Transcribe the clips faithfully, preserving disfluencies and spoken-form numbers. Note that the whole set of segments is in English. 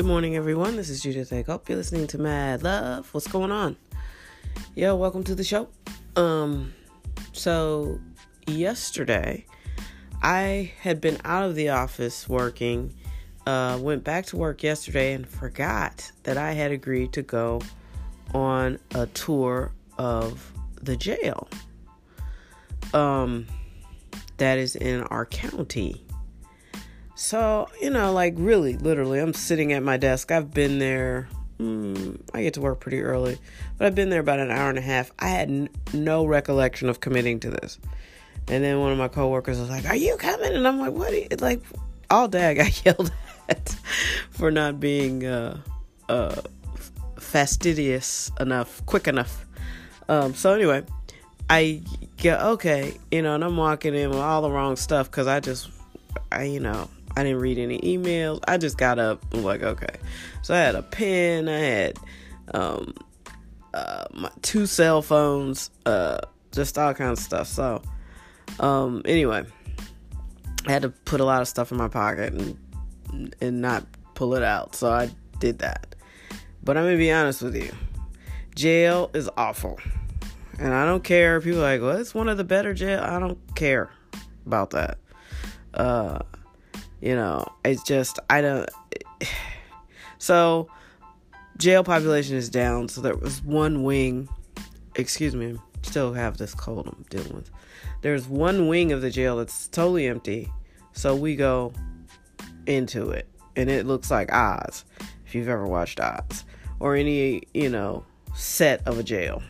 Good morning, everyone. This is Judith Egg. Hope you're listening to Mad Love. What's going on? Yo, welcome to the show. Um, so yesterday, I had been out of the office working, uh, went back to work yesterday and forgot that I had agreed to go on a tour of the jail. Um, that is in our county. So, you know, like really, literally, I'm sitting at my desk. I've been there. Hmm, I get to work pretty early, but I've been there about an hour and a half. I had n- no recollection of committing to this. And then one of my coworkers was like, "Are you coming?" And I'm like, "What?" It's like all day I got yelled at for not being uh, uh, fastidious enough, quick enough. Um, so anyway, I get okay, you know, and I'm walking in with all the wrong stuff because I just, I you know. I didn't read any emails. I just got up and was like, okay. So I had a pen. I had um, uh, my two cell phones, uh, just all kinds of stuff. So um, anyway, I had to put a lot of stuff in my pocket and, and not pull it out. So I did that. But I'm going to be honest with you. Jail is awful. And I don't care. People are like, well, it's one of the better jail. I don't care about that. Uh... You know, it's just, I don't, so jail population is down. So there was one wing, excuse me, I still have this cold I'm dealing with. There's one wing of the jail that's totally empty. So we go into it and it looks like Oz, if you've ever watched Oz or any, you know, set of a jail.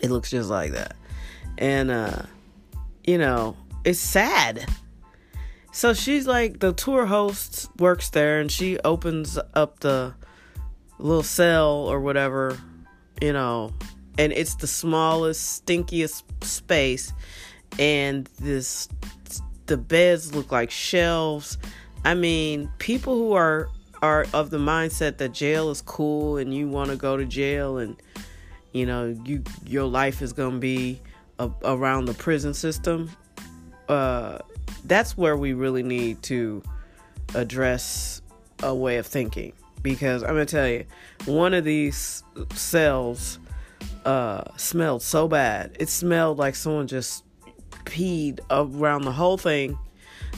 It looks just like that. And, uh, you know, it's sad. So she's like, the tour host works there and she opens up the little cell or whatever, you know, and it's the smallest, stinkiest space. And this, the beds look like shelves. I mean, people who are, are of the mindset that jail is cool and you want to go to jail and, you know, you, your life is going to be a, around the prison system. Uh, That's where we really need to address a way of thinking, because I'm going to tell you, one of these cells uh, smelled so bad. It smelled like someone just peed around the whole thing.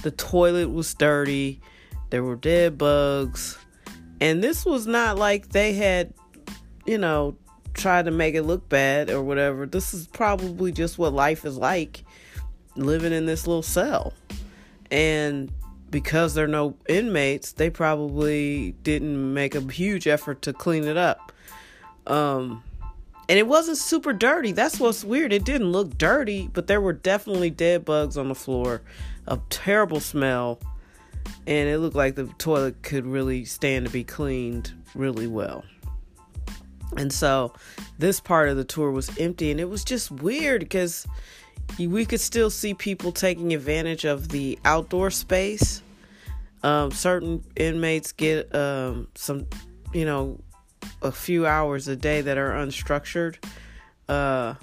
The toilet was dirty. There were dead bugs. And this was not like they had, you know, tried to make it look bad or whatever. This is probably just what life is like, living in this little cell. And because there are no inmates, they probably didn't make a huge effort to clean it up. Um, and it wasn't super dirty. That's what's weird. It didn't look dirty, but there were definitely dead bugs on the floor, a terrible smell. And it looked like the toilet could really stand to be cleaned really well. And so this part of the tour was empty, and it was just weird because we could still see people taking advantage of the outdoor space. Um, certain inmates get um, some, you know, a few hours a day that are unstructured. Uh,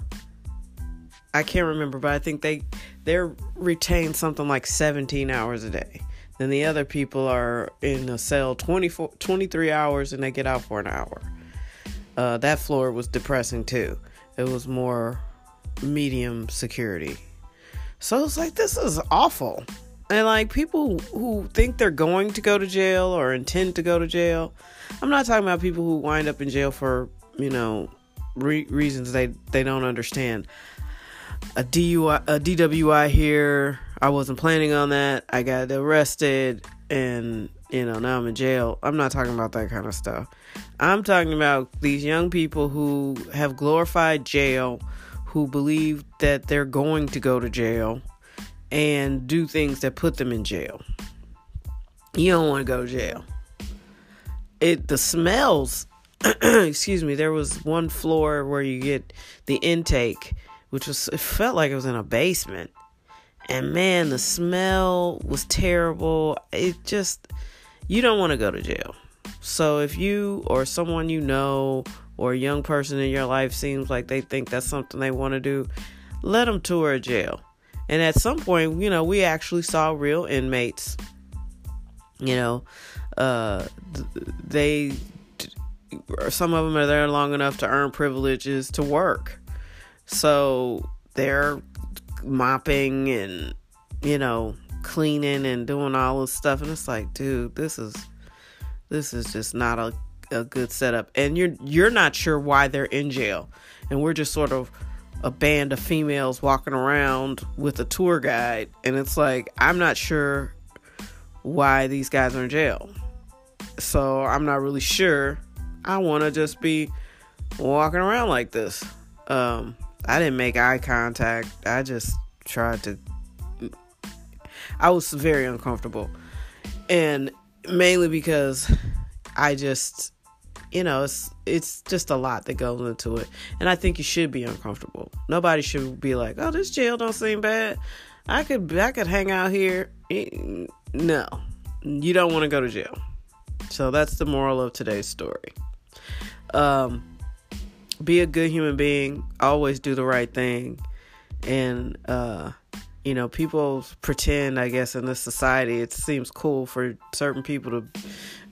I can't remember, but I think they, they're retained something like seventeen hours a day. Then the other people are in a cell twenty-four, twenty-three hours and they get out for an hour. Uh, that floor was depressing too. It was more medium security. So it's like, this is awful. And like, people who think they're going to go to jail or intend to go to jail, I'm not talking about people who wind up in jail for, you know, re- reasons they they don't understand. A D U I, a D W I here, I wasn't planning on that, I got arrested, and you know, now I'm in jail. I'm not talking about that kind of stuff. I'm talking about these young people who have glorified jail, who believe that they're going to go to jail and do things that put them in jail. You don't want to go to jail. It, the smells, excuse me, there was one floor where you get the intake, which was, it felt like it was in a basement. And man, the smell was terrible. It just, you don't want to go to jail. So if you or someone you know or a young person in your life seems like they think that's something they want to do, let them tour a jail. And at some point, you know, we actually saw real inmates, you know, Uh, they, some of them are there long enough to earn privileges to work. So they're mopping and, you know, cleaning and doing all this stuff. And it's like, dude, this is, this is just not a, a good setup. And you're, you're not sure why they're in jail. And we're just sort of a band of females walking around with a tour guide. And it's like, I'm not sure why these guys are in jail. So I'm not really sure. I want to just be walking around like this. Um, I didn't make eye contact. I just tried to, I was very uncomfortable, and mainly because I just, you know, it's, it's just a lot that goes into it. And I think you should be uncomfortable. Nobody should be like, oh, this jail don't seem bad. I could, I could hang out here. No, you don't want to go to jail. So that's the moral of today's story. Um, Be a good human being. Always do the right thing. And, uh, you know, people pretend, I guess, in this society, it seems cool for certain people to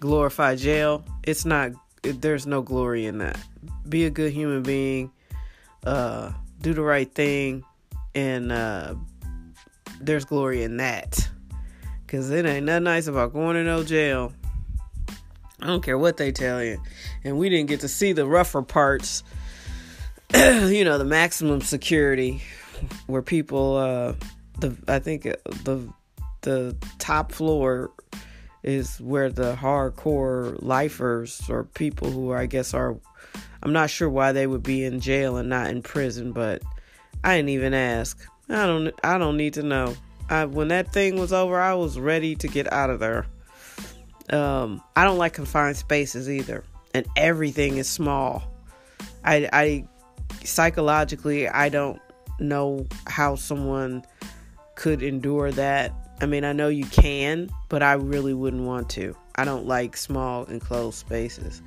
glorify jail. It's not, it, there's no glory in that. Be a good human being. Uh, do the right thing. And uh, there's glory in that. Because it ain't nothing nice about going to no jail. I don't care what they tell you. And we didn't get to see the rougher parts, you know, the maximum security where people, uh, the, I think the, the top floor is where the hardcore lifers or people who I guess are, I'm not sure why they would be in jail and not in prison, but I didn't even ask. I don't, I don't need to know. I, when that thing was over, I was ready to get out of there. Um, I don't like confined spaces either. And everything is small. I, I, psychologically, I don't know how someone could endure that. I mean, I know you can, but I really wouldn't want to. I don't like small enclosed spaces.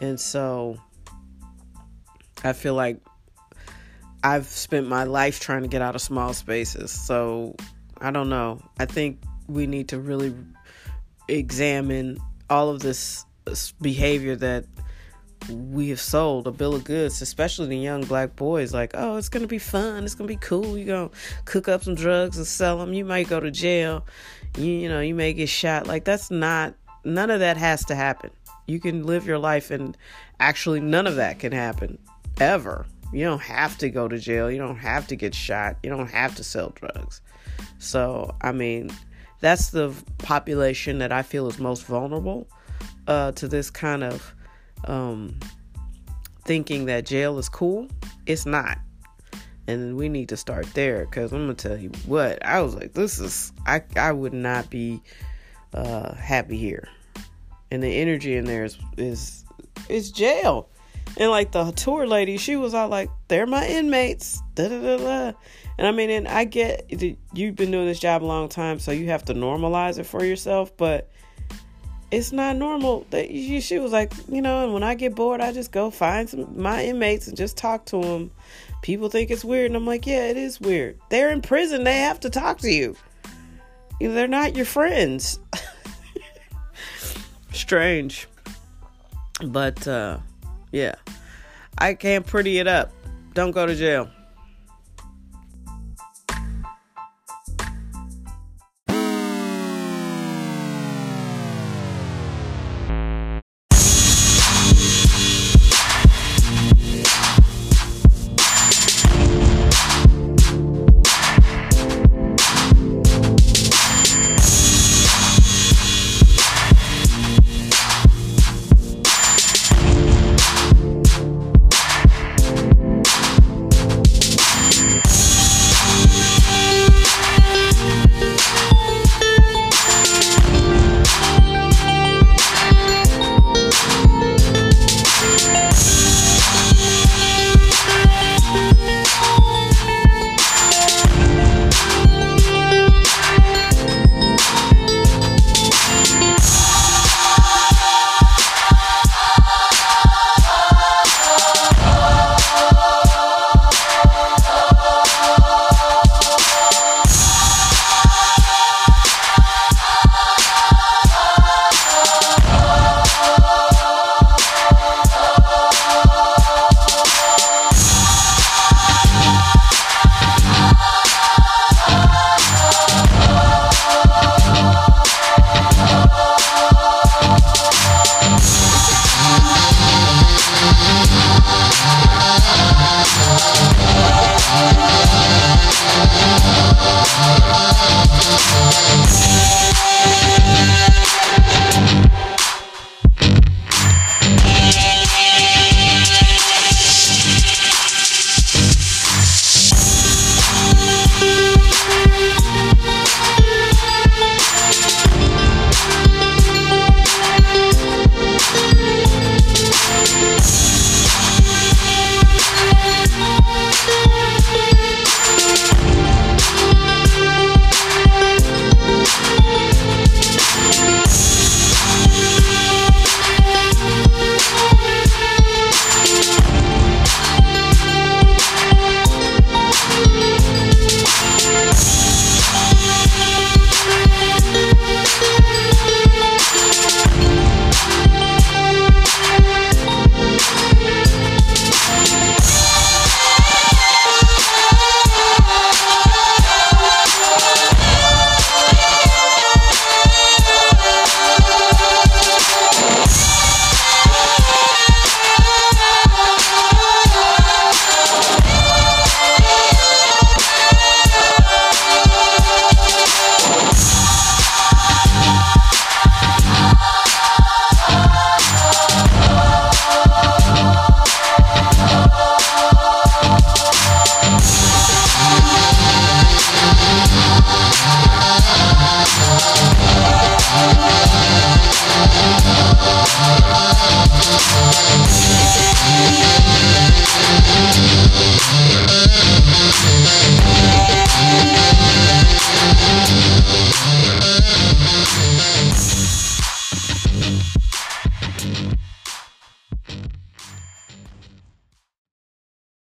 And so I feel like I've spent my life trying to get out of small spaces. So I don't know. I think we need to really examine all of this behavior that we have sold, a bill of goods, especially the young black boys, like, oh, it's gonna be fun, it's gonna be cool, you gonna cook up some drugs and sell them, you might go to jail, you, you know, you may get shot. Like, that's not, none of that has to happen. You can live your life and actually none of that can happen ever. You don't have to go to jail, you don't have to get shot, you don't have to sell drugs. So I mean, that's the population that I feel is most vulnerable uh, to this kind of um, thinking that jail is cool. It's not. And we need to start there, because I'm going to tell you what. I was like, this is, I, I would not be uh, happy here. And the energy in there is, is, is jail. And like the tour lady, she was all like, they're my inmates. Da, da, da, da. And I mean, and I get that you've been doing this job a long time, so you have to normalize it for yourself, but it's not normal. She was like, you know, and when I get bored, I just go find some my inmates and just talk to them. People think it's weird. And I'm like, yeah, it is weird. They're in prison. They have to talk to you. They're not your friends. Strange. But, uh, yeah, I can't pretty it up. Don't go to jail.